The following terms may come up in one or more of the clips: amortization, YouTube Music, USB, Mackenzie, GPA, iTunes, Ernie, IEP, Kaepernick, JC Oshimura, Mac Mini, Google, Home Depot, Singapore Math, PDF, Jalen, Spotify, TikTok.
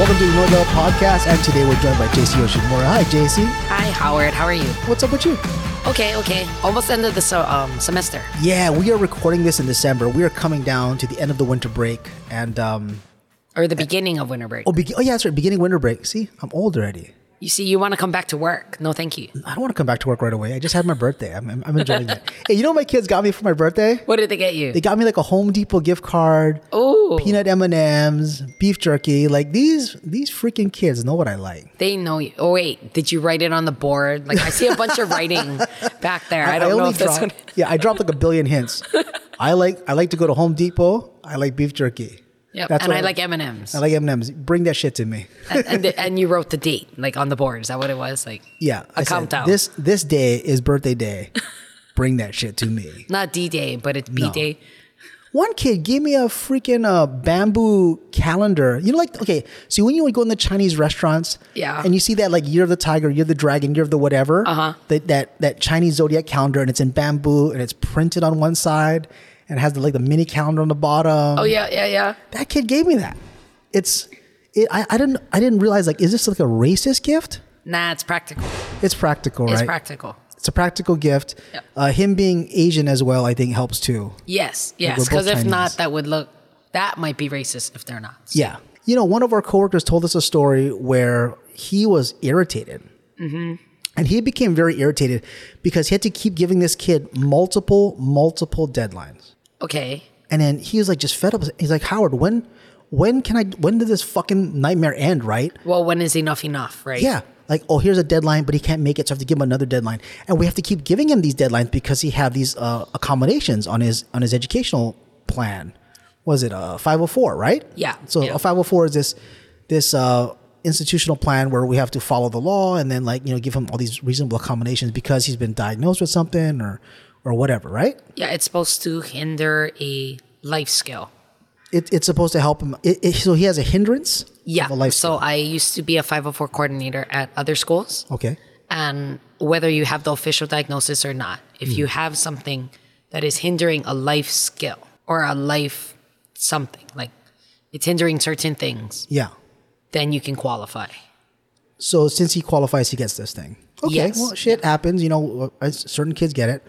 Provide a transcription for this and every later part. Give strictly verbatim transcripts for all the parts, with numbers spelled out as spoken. Welcome to the More Bell Podcast, and today we're joined by J C Oshimura. Hi, J C. Hi, Howard. How are you? What's up with you? Okay, okay. Almost end of the so, um, semester. Yeah, we are recording this in December. We are coming down to the end of the winter break, and um, or the beginning and, of winter break. Oh, be- oh, yeah, that's right. Beginning winter break. See, I'm old already. You see, you want to come back to work. No, thank you. I don't want to come back to work right away. I just had my birthday. I'm, I'm, I'm enjoying it. Hey, you know what my kids got me for my birthday? What did they get you? They got me like a Home Depot gift card. Oh, peanut M and M's, beef jerky. Like these, these freaking kids know what I like. They know you. Oh wait, did you write it on the board? Like I see a bunch of writing back there. I, I don't I know if dropped, this one. Yeah, I dropped like a billion hints. I like, I like to go to Home Depot. I like beef jerky. Yep, that's and I like M and M's. I like M and M's. Bring that shit to me. and, and, the, and you wrote the date, like on the board. Is that what it was? Like, yeah, a I countdown. Said, this this day is birthday day. Bring that shit to me. Not D Day, but it's B Day. No. One kid gave me a freaking uh, bamboo calendar. You know, like okay, so when you would go in the Chinese restaurants, yeah, and you see that like Year of the Tiger, Year of the Dragon, Year of the whatever, uh-huh. that that that Chinese zodiac calendar, and it's in bamboo, and it's printed on one side. And it has the, like the mini calendar on the bottom. Oh yeah, yeah, yeah. That kid gave me that. It's, it, I, I didn't, I didn't realize like, is this like a racist gift? Nah, it's practical. It's practical, right? It's practical. It's a practical gift. Yep. Uh, him being Asian as well, I think helps too. Yes, yes. Because if not, that would look, that might be racist if they're not. So. Yeah. You know, one of our coworkers told us a story where he was irritated. Mm-hmm. And he became very irritated because he had to keep giving this kid multiple, multiple deadlines. Okay. And then he was like just fed up. He's like, Howard, when when can I when did this fucking nightmare end, right? Well, when is enough enough, right? Yeah. Like, oh, here's a deadline, but he can't make it, so I have to give him another deadline. And we have to keep giving him these deadlines because he had these uh, accommodations on his on his educational plan. Was it a five oh four, right? Yeah. So yeah. A five oh four is this this uh institutional plan where we have to follow the law and then like, you know, give him all these reasonable accommodations because he's been diagnosed with something or or whatever, right? Yeah, it's supposed to hinder a life skill. It, it's supposed to help him. It, it, so he has a hindrance yeah. of a life skill. So I used to be a five oh four coordinator at other schools. Okay. And whether you have the official diagnosis or not, if mm. you have something that is hindering a life skill or a life something, like it's hindering certain things. Yeah. Then you can qualify. So since he qualifies, he gets this thing. Okay, yes. Well, shit yeah. happens. You know, certain kids get it.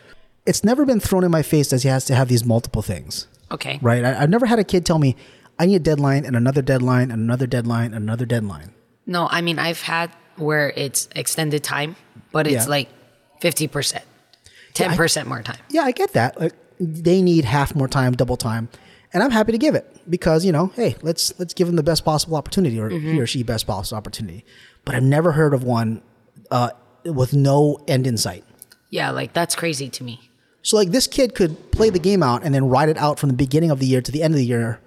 It's never been thrown in my face that he has to have these multiple things. Okay. Right? I, I've never had a kid tell me, I need a deadline and another deadline and another deadline and another deadline. No, I mean, I've had where it's extended time, but it's yeah. like fifty percent, ten percent yeah, I, more time. Yeah, I get that. Like, they need half more time, double time. And I'm happy to give it because, you know, hey, let's let's give him the best possible opportunity or mm-hmm. he or she best possible opportunity. But I've never heard of one uh, with no end in sight. Yeah, like that's crazy to me. So like this kid could play the game out and then ride it out from the beginning of the year to the end of the year.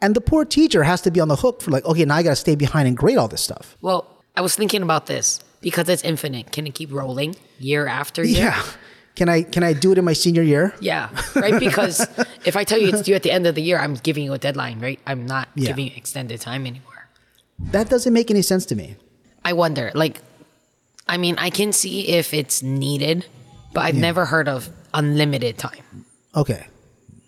And the poor teacher has to be on the hook for like, okay, now I got to stay behind and grade all this stuff. Well, I was thinking about this because it's infinite. Can it keep rolling year after year? Yeah. Can I can I do it in my senior year? Yeah, right? Because if I tell you it's due at the end of the year, I'm giving you a deadline, right? I'm not yeah. giving you extended time anymore. That doesn't make any sense to me. I wonder. Like, I mean, I can see if it's needed, but I've yeah. never heard of unlimited time. Okay.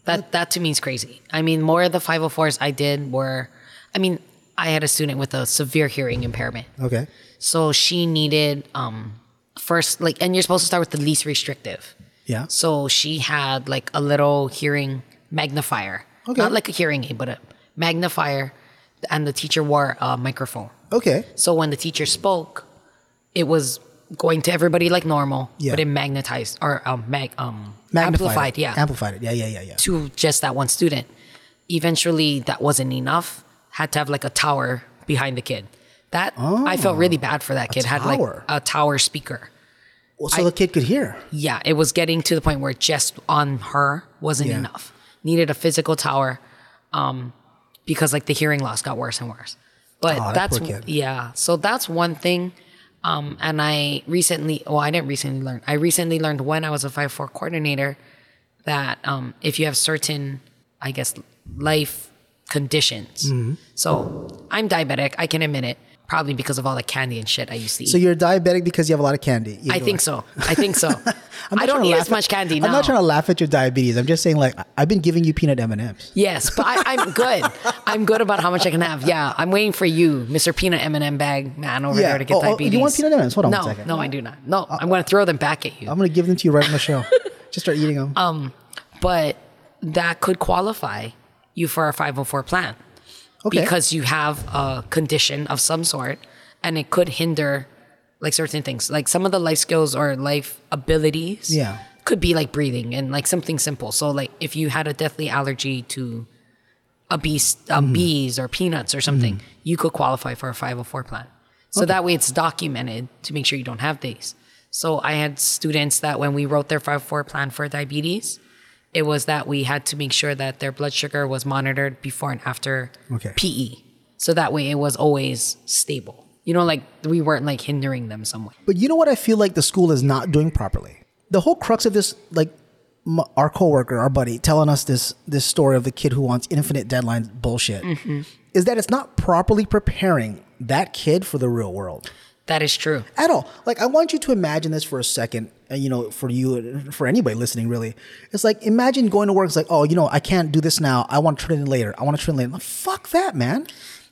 That, that to me is crazy. I mean, more of the five oh fours I did were, I mean, I had a student with a severe hearing impairment. Okay. So she needed... um. First, like, and you're supposed to start with the least restrictive. Yeah. So she had like a little hearing magnifier. Okay. Not like a hearing aid, but a magnifier. And the teacher wore a microphone. Okay. So when the teacher spoke, it was going to everybody like normal, yeah. but it magnetized or um, mag, um, Magnified amplified. It. Yeah. Amplified it. Yeah, yeah, yeah, yeah. To just that one student. Eventually, that wasn't enough. Had to have like a tower behind the kid. That oh, I felt really bad for that kid. Had like a tower speaker. Well, so I, the kid could hear. Yeah, it was getting to the point where just on her wasn't yeah. enough. Needed a physical tower um, because like the hearing loss got worse and worse. But oh, that's that yeah. So that's one thing. Um, and I recently, well, I didn't recently learn. I recently learned when I was a five four coordinator that um, if you have certain, I guess, life conditions. Mm-hmm. So I'm diabetic. I can admit it. probably because of all the candy and shit I used to eat. So you're diabetic because you have a lot of candy? I think way. so. I think so. I don't eat as at, much candy now. I'm not trying to laugh at your diabetes. I'm just saying, like, I've been giving you peanut M and M's. Yes, but I, I'm good. I'm good about how much I can have. Yeah, I'm waiting for you, Mister Peanut M and M bag man over yeah. there to get oh, diabetes. Oh, you want peanut M and M's? Hold on no, a second. No, no, I do not. No, I'll, I'm going to throw them back at you. I'm going to give them to you right on the show. Just start eating them. Um, But that could qualify you for a five oh four plan. Okay. Because you have a condition of some sort, and it could hinder like certain things. Like some of the life skills or life abilities yeah. could be like breathing and like something simple. So like if you had a deathly allergy to a bees, um, mm-hmm. bees or peanuts or something, mm-hmm. you could qualify for a five oh four plan. So okay. that way it's documented to make sure you don't have these. So I had students that when we wrote their five oh four plan for diabetes, it was that we had to make sure that their blood sugar was monitored before and after okay. P E. So that way it was always stable. You know, like we weren't like hindering them some way. But you know what I feel like the school is not doing properly? The whole crux of this, like m- our coworker, our buddy, telling us this this story of the kid who wants infinite deadlines bullshit, mm-hmm. is that it's not properly preparing that kid for the real world. That is true. At all. Like, I want you to imagine this for a second, you know, for you, for anybody listening, really. It's like, imagine going to work. It's like, oh, you know, I can't do this now. I want to turn it in later. I want to turn it later. Like, fuck that, man.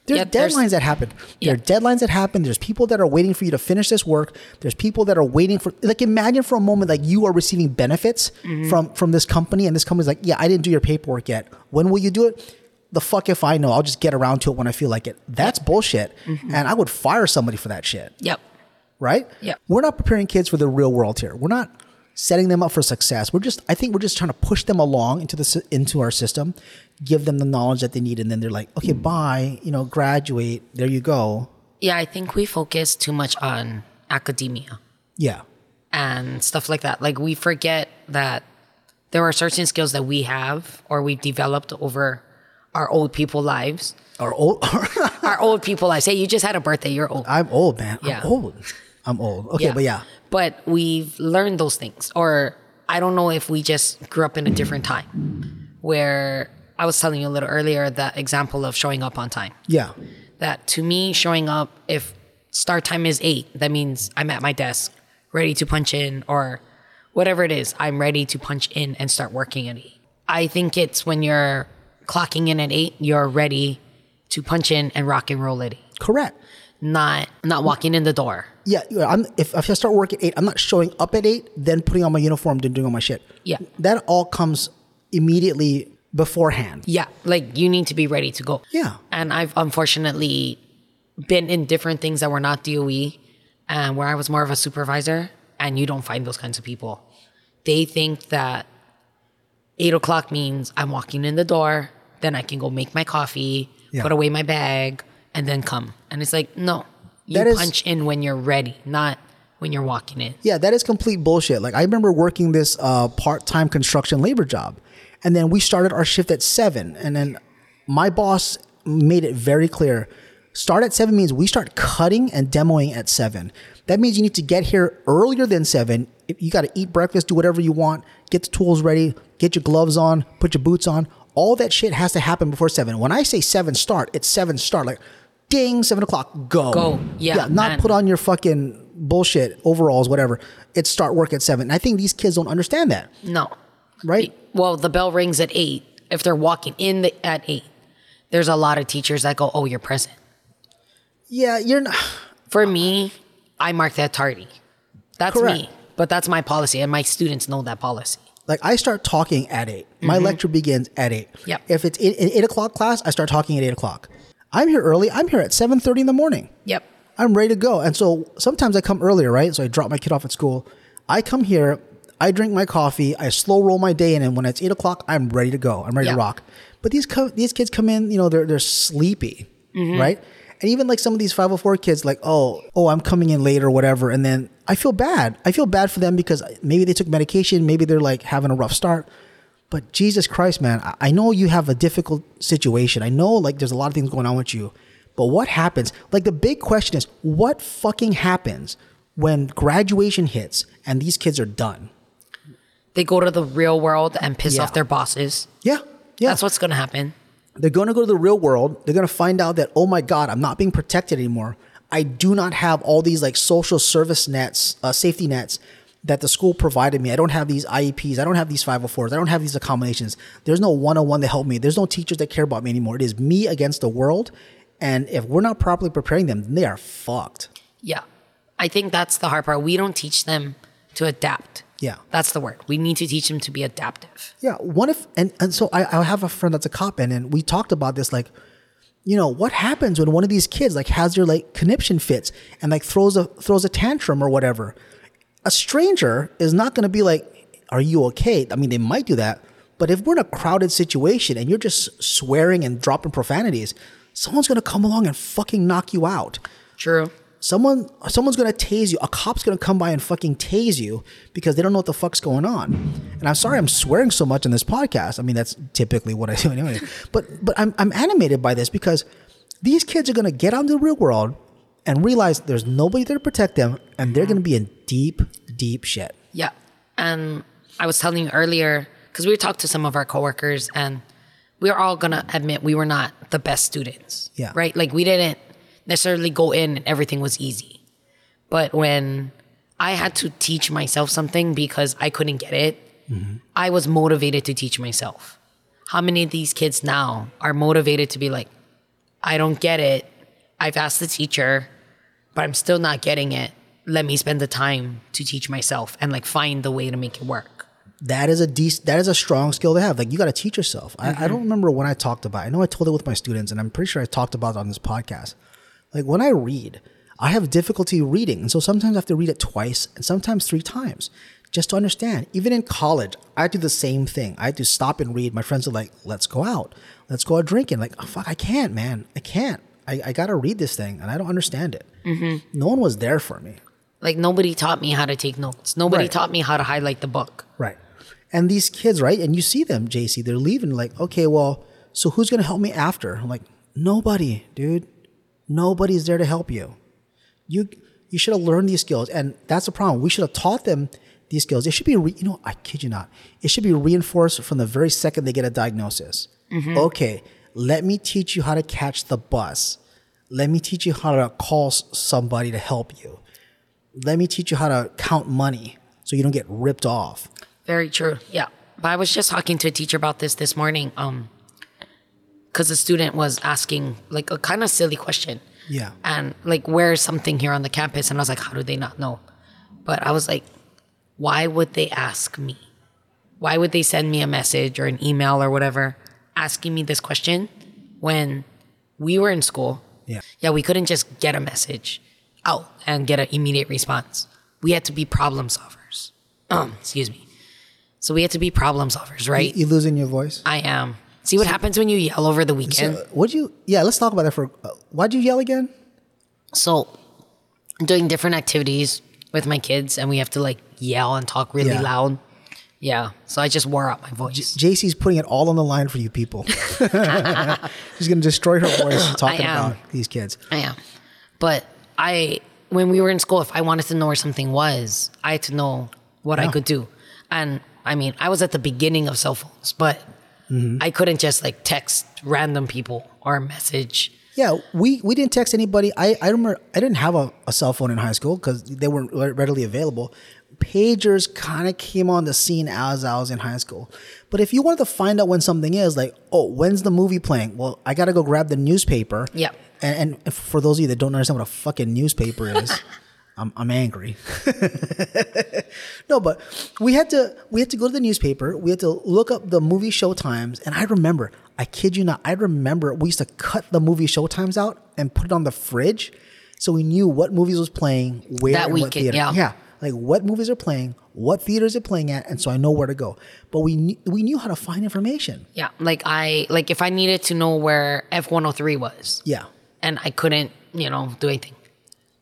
There's yeah, deadlines that happen. There yeah. are deadlines that happen. There's people that are waiting for you to finish this work. There's people that are waiting for, like, imagine for a moment, like, you are receiving benefits mm-hmm. from, from this company. And this company's like, yeah, I didn't do your paperwork yet. When will you do it? The fuck if I know. I'll just get around to it when I feel like it. That's bullshit. Mm-hmm. And I would fire somebody for that shit. Yep. Right? Yep. We're not preparing kids for the real world here. We're not setting them up for success. We're just, I think we're just trying to push them along into the into our system, give them the knowledge that they need. And then they're like, okay, bye, you know, graduate. There you go. Yeah. I think we focus too much on academia. Yeah. And stuff like that. Like we forget that there are certain skills that we have or we've developed over our old people lives. Our old our old people lives. Hey, you just had a birthday. You're old. I'm old, man. Yeah. I'm old. I'm old. Okay, yeah. but yeah. But we've learned those things. Or I don't know if we just grew up in a different time where I was telling you a little earlier that example of showing up on time. Yeah. That to me, showing up, if start time is eight, that means I'm at my desk, ready to punch in or whatever it is. I'm ready to punch in and start working at eight. I think it's when you're clocking in at eight, you're ready to punch in and rock and roll at eight. Correct. Not not walking in the door. Yeah, I'm, if, if I start work at eight, I'm not showing up at eight, then putting on my uniform, then doing all my shit. Yeah. That all comes immediately beforehand. Yeah, like you need to be ready to go. Yeah. And I've unfortunately been in different things that were not D O E and where I was more of a supervisor, and you don't find those kinds of people. They think that eight o'clock means I'm walking in the door, then I can go make my coffee, yeah. put away my bag, and then come. And it's like, no, you that punch is, in when you're ready, not when you're walking in. Yeah, that is complete bullshit. Like I remember working this uh, part-time construction labor job, and then we started our shift at seven. And then my boss made it very clear, start at seven means we start cutting and demoing at seven. That means you need to get here earlier than seven. You got to eat breakfast, do whatever you want, get the tools ready, get your gloves on, put your boots on. All that shit has to happen before seven. When I say seven start, it's seven start. Like, ding, seven o'clock, go. Go, yeah. yeah not man. Put on your fucking bullshit, overalls, whatever. It's start work at seven. And I think these kids don't understand that. No. Right? Well, the bell rings at eight. If they're walking in the, at eight, there's a lot of teachers that go, oh, you're present. Yeah, you're not. For me, I mark that tardy. That's correct. Me. But that's my policy, and my students know that policy. Like, I start talking at eight. My mm-hmm. lecture begins at eight. Yep. If it's eight, an eight o'clock class, I start talking at eight o'clock. I'm here early. I'm here at seven thirty in the morning. Yep. I'm ready to go. And so sometimes I come earlier, right? So I drop my kid off at school. I come here. I drink my coffee. I slow roll my day in. And when it's eight o'clock, I'm ready to go. I'm ready yep. to rock. But these co- these kids come in, you know, they're they're sleepy, mm-hmm. right? And even like some of these five oh four kids, like, oh, oh, I'm coming in late or whatever. And then I feel bad. I feel bad for them because maybe they took medication. Maybe they're like having a rough start. But Jesus Christ, man, I know you have a difficult situation. I know like there's a lot of things going on with you. But what happens? Like the big question is, what fucking happens when graduation hits and these kids are done? They go to the real world and piss yeah. off their bosses. Yeah. Yeah. That's what's going to happen. They're going to go to the real world. They're going to find out that, oh my God, I'm not being protected anymore. I do not have all these like social service nets, uh, safety nets that the school provided me. I don't have these I E Ps. I don't have these five oh fours. I don't have these accommodations. There's no one-on-one to help me. There's no teachers that care about me anymore. It is me against the world. And if we're not properly preparing them, then they are fucked. Yeah. I think that's the hard part. We don't teach them to adapt. Yeah. That's the word. We need to teach them to be adaptive. Yeah. What if, and, and so I, I have a friend that's a cop and, and we talked about this, like, you know, what happens when one of these kids like has their like conniption fits and like throws a, throws a tantrum or whatever? A stranger is not going to be like, are you okay? I mean, they might do that, but if we're in a crowded situation and you're just swearing and dropping profanities, someone's going to come along and fucking knock you out. True. Someone, someone's going to tase you. A cop's going to come by and fucking tase you because they don't know what the fuck's going on. And I'm sorry I'm swearing so much on this podcast. I mean, that's typically what I do anyway. But but I'm I'm animated by this because these kids are going to get out into the real world and realize there's nobody there to protect them, and they're going to be in deep, deep shit. Yeah. And I was telling you earlier, because we talked to some of our coworkers, and we were all going to admit we were not the best students. Yeah. Right? Like, we didn't necessarily go in and everything was easy. But when I had to teach myself something because I couldn't get it, mm-hmm. I was motivated to teach myself. How many of these kids now are motivated to be like, I don't get it. I've asked the teacher, but I'm still not getting it. Let me spend the time to teach myself and like find the way to make it work. That is a dec- that is a strong skill to have. Like, you got to teach yourself. Mm-hmm. I, I don't remember when I talked about it. I know I told it with my students, and I'm pretty sure I talked about it on this podcast. Like, when I read, I have difficulty reading. And so sometimes I have to read it twice and sometimes three times just to understand. Even in college, I do the same thing. I do stop and read. My friends are like, let's go out. Let's go out drinking. Like, oh, fuck, I can't, man. I can't. I, I got to read this thing and I don't understand it. Mm-hmm. No one was there for me. Like, nobody taught me how to take notes. Nobody right. taught me how to highlight the book. Right. And these kids, right? And you see them, J C, they're leaving like, okay, well, so who's going to help me after? I'm like, nobody, dude. Nobody's there to help you. You you should have learned these skills. And that's the problem. We should have taught them these skills. It should be, re- you know, I kid you not. It should be reinforced from the very second they get a diagnosis. Mm-hmm. Okay, let me teach you how to catch the bus. Let me teach you how to call somebody to help you. Let me teach you how to count money so you don't get ripped off. Very true. Yeah. But I was just talking to a teacher about this this morning. Um. Because a student was asking like a kind of silly question. Yeah. And like, where is something here on the campus? And I was like, how do they not know? But I was like, why would they ask me? Why would they send me a message or an email or whatever asking me this question when we were in school? Yeah. Yeah, we couldn't just get a message out and get an immediate response. We had to be problem solvers. Um, excuse me. So we had to be problem solvers, right? You, you losing your voice? I am. See what so, happens when you yell over the weekend? So what'd you, yeah, let's talk about that for, uh, why'd you yell again? So, I'm doing different activities with my kids and we have to like yell and talk really yeah. loud. Yeah, so I just wore out my voice. J- JC's putting it all on the line for you people. She's going to destroy her voice talking about these kids. I am. But I, when we were in school, if I wanted to know where something was, I had to know what yeah. I could do. And I mean, I was at the beginning of cell phones, but... Mm-hmm. I couldn't just like text random people or message. Yeah, we, we didn't text anybody. I, I remember I didn't have a, a cell phone in high school because they weren't readily available. Pagers kind of came on the scene as I was in high school. But if you wanted to find out when something is, like, oh, when's the movie playing? Well, I got to go grab the newspaper. Yeah. And, and for those of you that don't understand what a fucking newspaper is, I'm I'm angry. No, but we had to we had to go to the newspaper. We had to look up the movie showtimes. And I remember, I kid you not, I remember we used to cut the movie showtimes out and put it on the fridge so we knew what movies was playing, where that and weekend, what theater. Yeah. yeah. Like what movies are playing, what theaters are playing at, and so I know where to go. But we knew, we knew how to find information. Yeah, like I like if I needed to know where F one oh three was. Yeah. And I couldn't, you know, do anything.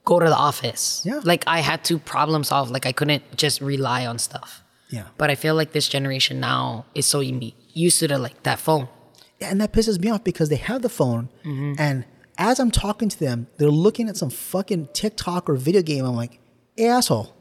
Go to the office. Yeah. Like, I had to problem solve. Like, I couldn't just rely on stuff. Yeah. But I feel like this generation now is so used to the, like, that phone. Yeah, and that pisses me off because they have the phone. Mm-hmm. And as I'm talking to them, they're looking at some fucking TikTok or video game. I'm like, hey, asshole,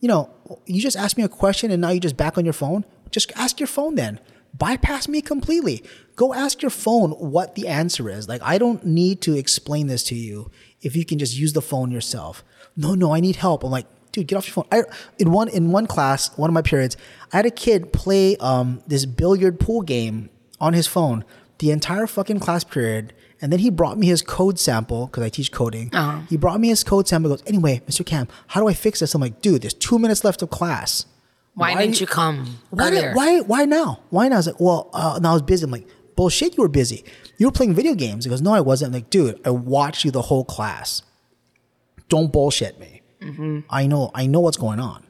you know, you just asked me a question and now you're just back on your phone. Just ask your phone then. Bypass me completely. Go ask your phone what the answer is. Like, I don't need to explain this to you. if you can just use the phone yourself. No, no, I need help. I'm like, dude, get off your phone. I, in one in one class, one of my periods, I had a kid play um, this billiard pool game on his phone the entire fucking class period. And then he brought me his code sample, because I teach coding. Uh-huh. He brought me his code sample and goes, anyway, Mister Cam, how do I fix this? I'm like, dude, there's two minutes left of class. Why, why didn't you come why, earlier? Why, why now? Why now? I was like, well, uh, no, I was busy. I'm like, bullshit, you were busy. You were playing video games. He goes, no, I wasn't. I'm like, dude, I watched you the whole class. Don't bullshit me. Mm-hmm. I know, I know what's going on.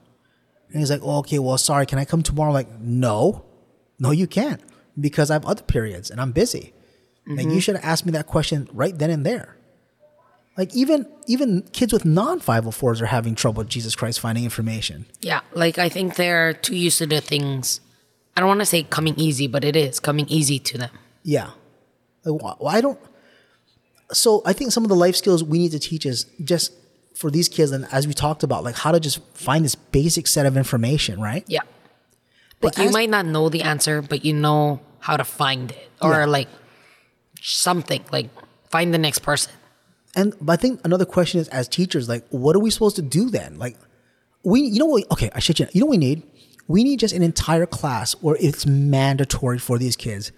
And he's like, oh, okay, well, sorry, can I come tomorrow? I'm like, no, no, you can't, because I have other periods and I'm busy. Mm-hmm. Like, you should have asked me that question right then and there. Like, even even kids with non five oh fours are having trouble, Jesus Christ, finding information. Yeah, like, I think they're too used to the things. I don't want to say coming easy, but it is coming easy to them. Yeah. Like, well, I don't... So I think some of the life skills we need to teach is just for these kids, and as we talked about, like, how to just find this basic set of information, right? Yeah. But like, you as, might not know the answer, but you know how to find it. Or, yeah. like... something like find the next person. And but I think another question is, as teachers, like, what are we supposed to do then? Like, we, you know what? Okay, I shit you. You know what we need? We need just an entire class where it's mandatory for these kids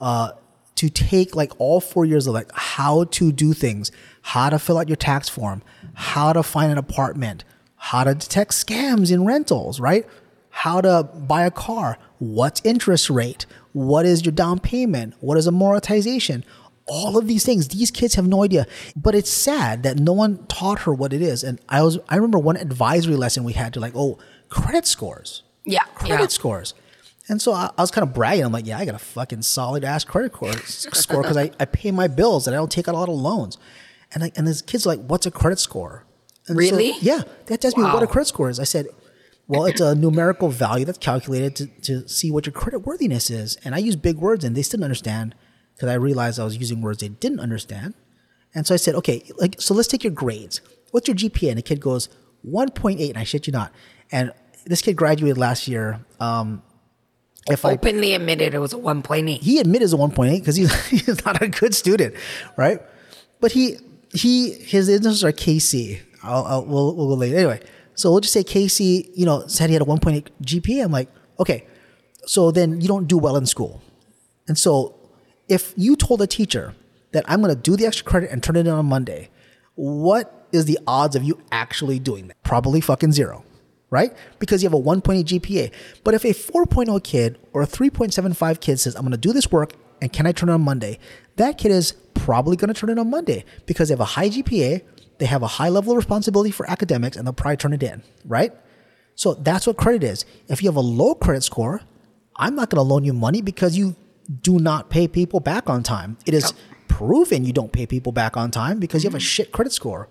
uh, to take like all four years of like how to do things, how to fill out your tax form, how to find an apartment, how to detect scams in rentals, right? How to buy a car, what's interest rate, what is your down payment, what is amortization, all of these things. These kids have no idea. But it's sad that no one taught her what it is. And I was I remember one advisory lesson we had to like, oh, credit scores. Yeah. Credit yeah. scores. And so I, I was kind of bragging. I'm like, yeah, I got a fucking solid ass credit score because I, I pay my bills and I don't take out a lot of loans. And I, and these kids are like, what's a credit score? And really? So, yeah. They had to ask wow. me what a credit score is. I said, well, it's a numerical value that's calculated to, to see what your credit worthiness is. And I use big words and they still didn't understand because I realized I was using words they didn't understand. And so I said, okay, like, so let's take your grades. What's your G P A? And the kid goes, one point eight. And I shit you not. And this kid graduated last year. Um, if Openly I, admitted it was a one point eight. He admitted it was a one point eight because he's, he's not a good student, right? But he, he his initials are K C. I'll, I'll, we'll, we'll go later. Anyway. So we'll just say Casey, you know, said he had a one point eight G P A. I'm like, okay, so then you don't do well in school. And so if you told a teacher that I'm going to do the extra credit and turn it in on Monday, what is the odds of you actually doing that? Probably fucking zero, right? Because you have a one point eight G P A. But if a four point oh kid or a three point seven five kid says, I'm going to do this work and can I turn it on Monday? That kid is probably going to turn it on Monday because they have a high G P A. They have a high level of responsibility for academics and they'll probably turn it in, right? So that's what credit is. If you have a low credit score, I'm not going to loan you money because you do not pay people back on time. It is proven you don't pay people back on time because you have a shit credit score.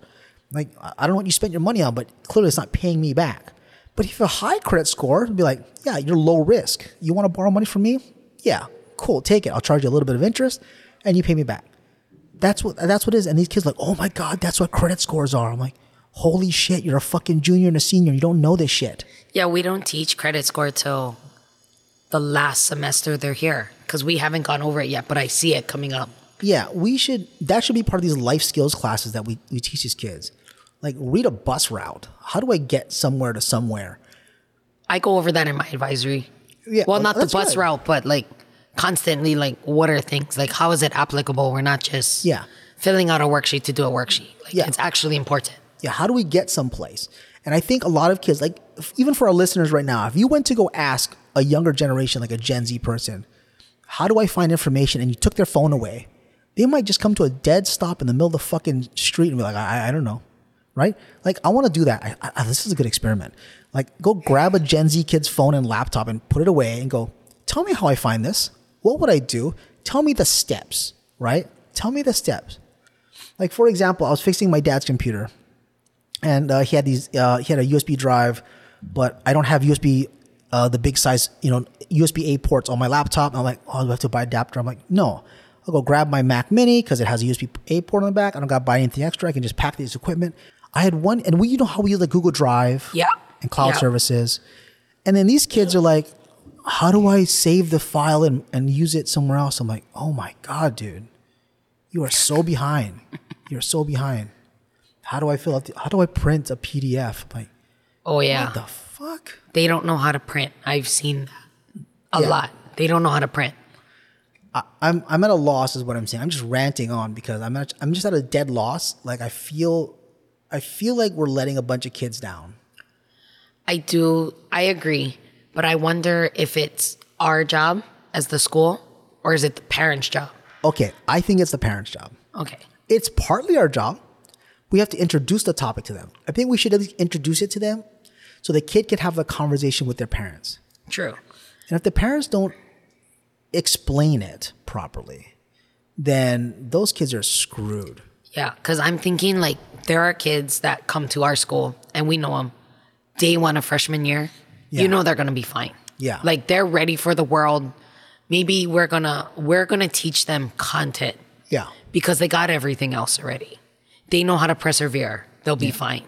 Like, I don't know what you spent your money on, but clearly it's not paying me back. But if you have a high credit score, it'd be like, yeah, you're low risk. You want to borrow money from me? Yeah, cool, take it. I'll charge you a little bit of interest and you pay me back. That's what that's what it is. And these kids are like, oh my God, that's what credit scores are. I'm like, holy shit, you're a fucking junior and a senior. You don't know this shit. Yeah, we don't teach credit score till the last semester they're here because we haven't gone over it yet, but I see it coming up. Yeah, we should. That should be part of these life skills classes that we, we teach these kids. Like, read a bus route. How do I get somewhere to somewhere? I go over that in my advisory. Yeah, well, not the bus right. route, but like, constantly, like, what are things? Like, how is it applicable? We're not just yeah. filling out a worksheet to do a worksheet. Like, yeah. it's actually important. Yeah, how do we get someplace? And I think a lot of kids, like, if, even for our listeners right now, if you went to go ask a younger generation, like a Gen Z person, how do I find information? And you took their phone away, they might just come to a dead stop in the middle of the fucking street and be like, I, I don't know, right? Like, I want to do that. I, I, this is a good experiment. Like, go grab a Gen Z kid's phone and laptop and put it away and go, tell me how I find this. What would I do? Tell me the steps, right? Tell me the steps. Like, for example, I was fixing my dad's computer, and uh, he had these. Uh, he had a U S B drive, but I don't have U S B, uh, the big size, you know, U S B A ports on my laptop. And I'm like, oh, do I have to buy an adapter? I'm like, no. I'll go grab my Mac Mini because it has a U S B A port on the back. I don't got to buy anything extra. I can just pack this equipment. I had one, and we, you know how we use like Google Drive, yeah, and cloud yeah. services, and then these kids are like, how do I save the file and, and use it somewhere else? I'm like, oh my God, dude. You are so behind. You're so behind. how do I fill out? The, how do I print a P D F? Like, oh yeah, what the fuck? They don't know how to print. I've seen a yeah. lot. They don't know how to print. I, I'm I'm at a loss, is what I'm saying. I'm just ranting on because I'm at, I'm just at a dead loss. Like I feel, I feel like we're letting a bunch of kids down. I do. I agree, but I wonder if it's our job as the school or is it the parents' job? Okay, I think it's the parents' job. Okay. It's partly our job. We have to introduce the topic to them. I think we should at least introduce it to them so the kid can have a conversation with their parents. True. And if the parents don't explain it properly, then those kids are screwed. Yeah, because I'm thinking like there are kids that come to our school and we know them. Day one of freshman year, yeah. you know they're going to be fine. Yeah. Like they're ready for the world. Maybe we're going to we're gonna teach them content. Yeah. Because they got everything else already. They know how to persevere. They'll be yeah. fine.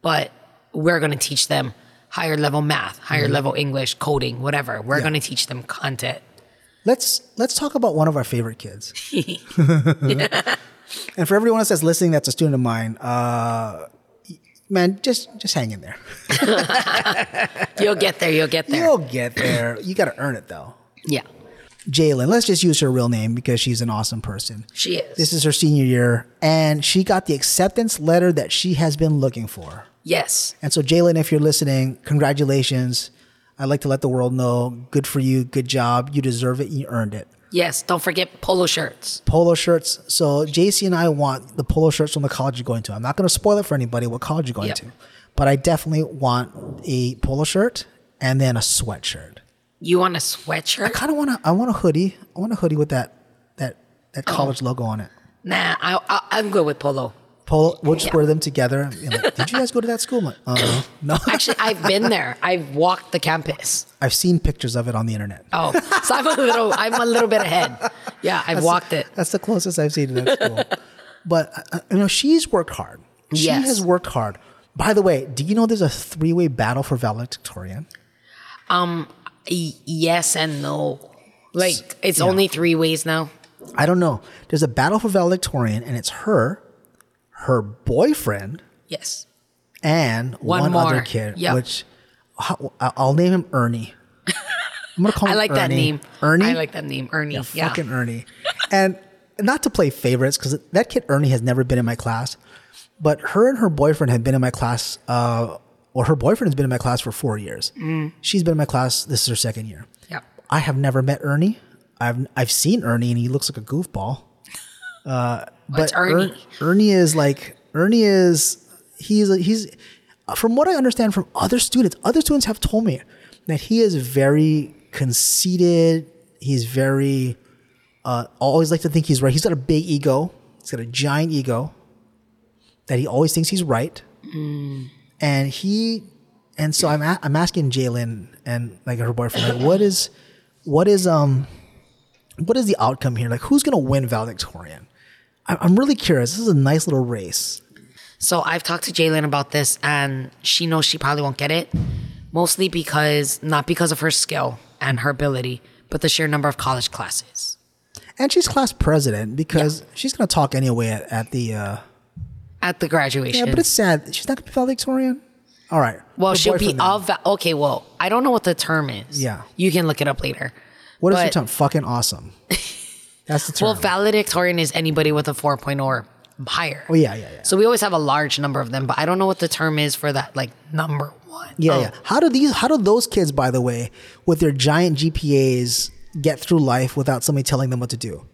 But we're going to teach them higher level math, higher mm-hmm. level English, coding, whatever. We're yeah. going to teach them content. Let's let's talk about one of our favorite kids. yeah. And for everyone else that's listening that's a student of mine, uh, man, just just hang in there. You'll get there. You'll get there. You'll get there. You got to earn it, though. Yeah. Jalen, let's just use her real name because she's an awesome person. She is. This is her senior year, and she got the acceptance letter that she has been looking for. Yes. And so, Jalen, if you're listening, congratulations. I'd like to let the world know, good for you, good job. You deserve it, you earned it. Yes, don't forget polo shirts. Polo shirts. So, J C and I want the polo shirts from the college you're going to. I'm not going to spoil it for anybody what college you're going yep. to, but I definitely want a polo shirt and then a sweatshirt. You want a sweatshirt? I kind of want a. I want a hoodie. I want a hoodie with that that that college oh. logo on it. Nah, I, I, I'm good with polo. Polo. We'll just yeah. wear them together. You know, did you guys go to that school? Like, uh, no. Actually, I've been there. I've walked the campus. I've seen pictures of it on the internet. Oh, so I'm a little. I'm a little bit ahead. Yeah, I've that's walked the, it. That's the closest I've seen to that school. But uh, you know, she's worked hard. She yes. has worked hard. By the way, do you know there's a three-way battle for valedictorian? Um. Yes and no. Like, it's yeah. only three ways now. I don't know. There's a battle for valedictorian, and it's her, her boyfriend. Yes. And one, one other kid, yep. which I'll name him Ernie. I'm going to call him Ernie. I like Ernie. that name. Ernie? I like that name, Ernie. Yeah, yeah. Fucking Ernie. And not to play favorites, because that kid Ernie has never been in my class, but her and her boyfriend had been in my class uh Well, her boyfriend has been in my class for four years. Mm. She's been in my class. This is her second year. Yep. I have never met Ernie. I've I've seen Ernie, and he looks like a goofball. Uh, What's but Ernie? Er, Ernie is like Ernie is he's he's from what I understand from other students. Other students have told me that he is very conceited. He's very uh, always like to think he's right. He's got a big ego. He's got a giant ego that he always thinks he's right. Mm. And he, and so I'm a, I'm asking Jalen and like her boyfriend, like, what is, what is um, what is the outcome here? Like, who's gonna win valedictorian? I, I'm really curious. This is a nice little race. So I've talked to Jalen about this, and she knows she probably won't get it, mostly because not because of her skill and her ability, but the sheer number of college classes. And she's class president because yeah. she's gonna talk anyway at, at the. Uh, At the graduation. Yeah, but it's sad. She's not going to be valedictorian. All right. Well, her she'll be of... Va- okay, well, I don't know what the term is. Yeah. You can look it up later. What but, is the term? Fucking awesome. That's the term. Well, valedictorian is anybody with a four point oh or higher. Oh, yeah, yeah, yeah. So we always have a large number of them, but I don't know what the term is for that, like, number one. Yeah, oh. yeah. How do these... How do those kids, by the way, with their giant G P As get through life without somebody telling them what to do?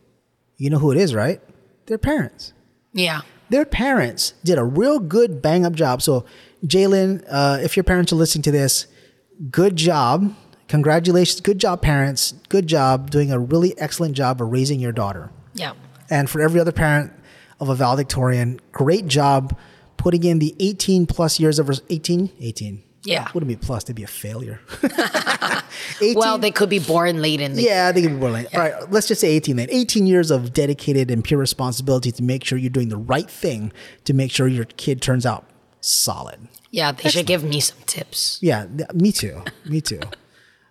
You know who it is, right? Their parents. Yeah. Their parents did a real good bang up job. So, Jalen, uh, if your parents are listening to this, good job. Congratulations. Good job, parents. Good job doing a really excellent job of raising your daughter. Yeah. And for every other parent of a valedictorian, great job putting in the eighteen plus years of her. eighteen? eighteen. Yeah. Wouldn't be plus. They'd be a failure. Well, they could be born late in the Yeah, year. they could be born late. Yeah. All right, let's just say eighteen then. eighteen years of dedicated and pure responsibility to make sure you're doing the right thing to make sure your kid turns out solid. Yeah, they Excellent. should give me some tips. Yeah, th- me too. Me too.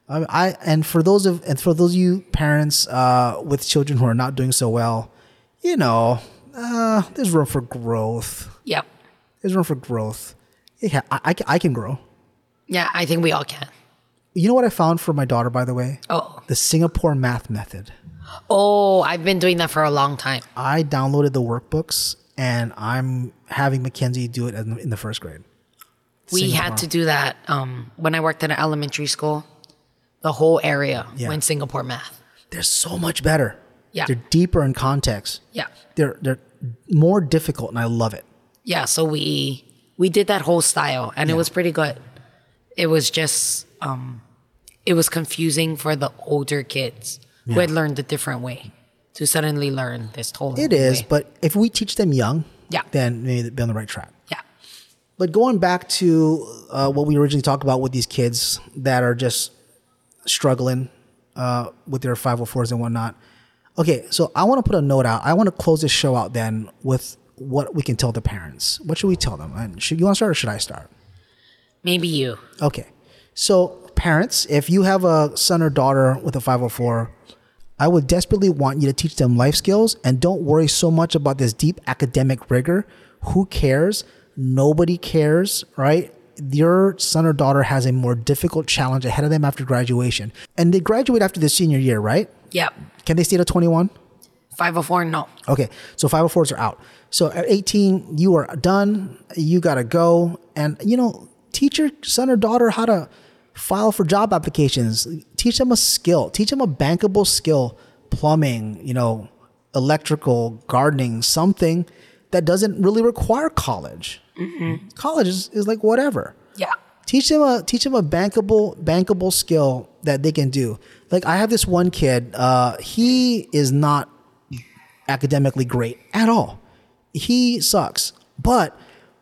um, I and for those of and for those of you parents uh, with children who are not doing so well, you know, uh, there's room for growth. Yep. There's room for growth. Yeah, I, I, I can grow. Yeah, I think we all can. You know what I found for my daughter, by the way? Oh. The Singapore Math method. Oh, I've been doing that for a long time. I downloaded the workbooks, and I'm having Mackenzie do it in the first grade. We Singapore. had to do that um, when I worked at an elementary school. The whole area yeah. went Singapore Math. They're so much better. Yeah. They're deeper in context. Yeah. They're they're more difficult, and I love it. Yeah, so we we did that whole style, and yeah. it was pretty good. It was just... Um, it was confusing for the older kids yeah. who had learned a different way to suddenly learn this totally It is, way. But if we teach them young, yeah. then maybe they'll be on the right track. Yeah. But going back to uh, what we originally talked about with these kids that are just struggling uh, with their five oh fours and whatnot. Okay, so I want to put a note out. I want to close this show out then with what we can tell the parents. What should we tell them? And should you want to start or should I start? Maybe you. Okay. So parents, if you have a son or daughter with a five oh four, I would desperately want you to teach them life skills and don't worry so much about this deep academic rigor. Who cares? Nobody cares, right? Your son or daughter has a more difficult challenge ahead of them after graduation. And they graduate after their senior year, right? Yep. Can they stay to twenty-one? five oh four, no. Okay, so five oh fours are out. So at eighteen, you are done. You got to go. And, you know, teach your son or daughter how to file for job applications. Teach them a skill. Teach them a bankable skill. Plumbing, you know, electrical, gardening, something that doesn't really require college. Mm-hmm. College is, is like whatever. Yeah. Teach them a teach them a bankable bankable skill that they can do. Like I have this one kid. Uh, he is not academically great at all. He sucks, but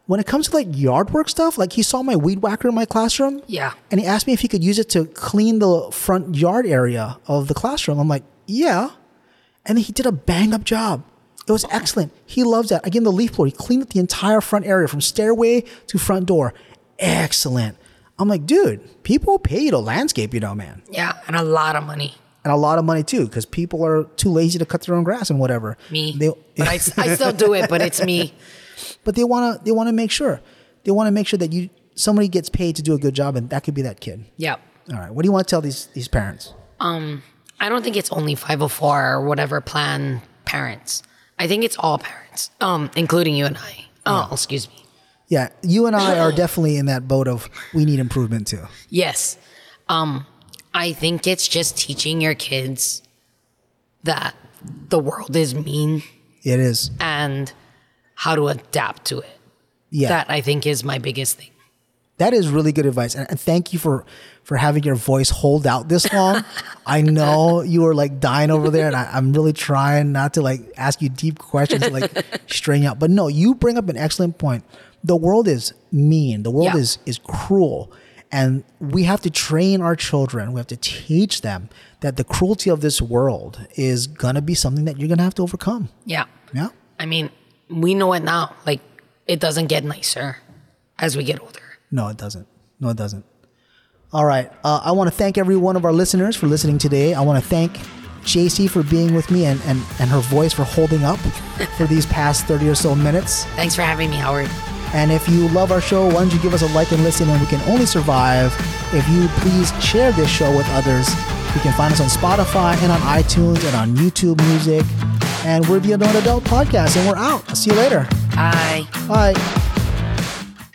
when it comes to like yard work stuff, like he saw my weed whacker in my classroom. Yeah. And he asked me if he could use it to clean the front yard area of the classroom. I'm like, yeah. And he did a bang up job. It was excellent. He loves that. I gave him the leaf blower. He cleaned up the entire front area from stairway to front door. Excellent. I'm like, dude, people pay you to landscape, you know, man. Yeah. And a lot of money. And a lot of money too, because people are too lazy to cut their own grass and whatever. Me. They, but I, I still do it, but it's me. But they want to they want to make sure. They want to make sure that you somebody gets paid to do a good job, and that could be that kid. Yep. All right. What do you want to tell these these parents? Um, I don't think it's only five oh four or whatever plan parents. I think it's all parents, um, including you and I. Oh, yeah. Excuse me. Yeah. You and I are definitely in that boat of we need improvement too. Yes. Um, I think it's just teaching your kids that the world is mean. It is. And how to adapt to it. Yeah. That I think is my biggest thing. That is really good advice. And thank you for, for having your voice hold out this long. I know you were like dying over there, and I, I'm really trying not to like ask you deep questions, to, like string out. But no, you bring up an excellent point. The world is mean. The world yeah. is, is cruel. And we have to train our children. We have to teach them that the cruelty of this world is going to be something that you're going to have to overcome. Yeah. Yeah. I mean, we know it now. Like, it doesn't get nicer as we get older. No, it doesn't. No, it doesn't. All right. Uh, I want to thank every one of our listeners for listening today. I want to thank J C for being with me and, and, and her voice for holding up for these past thirty or so minutes. Thanks for having me, Howard. And if you love our show, why don't you give us a like and listen, and we can only survive if you please share this show with others. You can find us on Spotify and on iTunes and on YouTube Music. And we're the Adult Adult Podcast, and we're out. I'll see you later. Bye. Bye.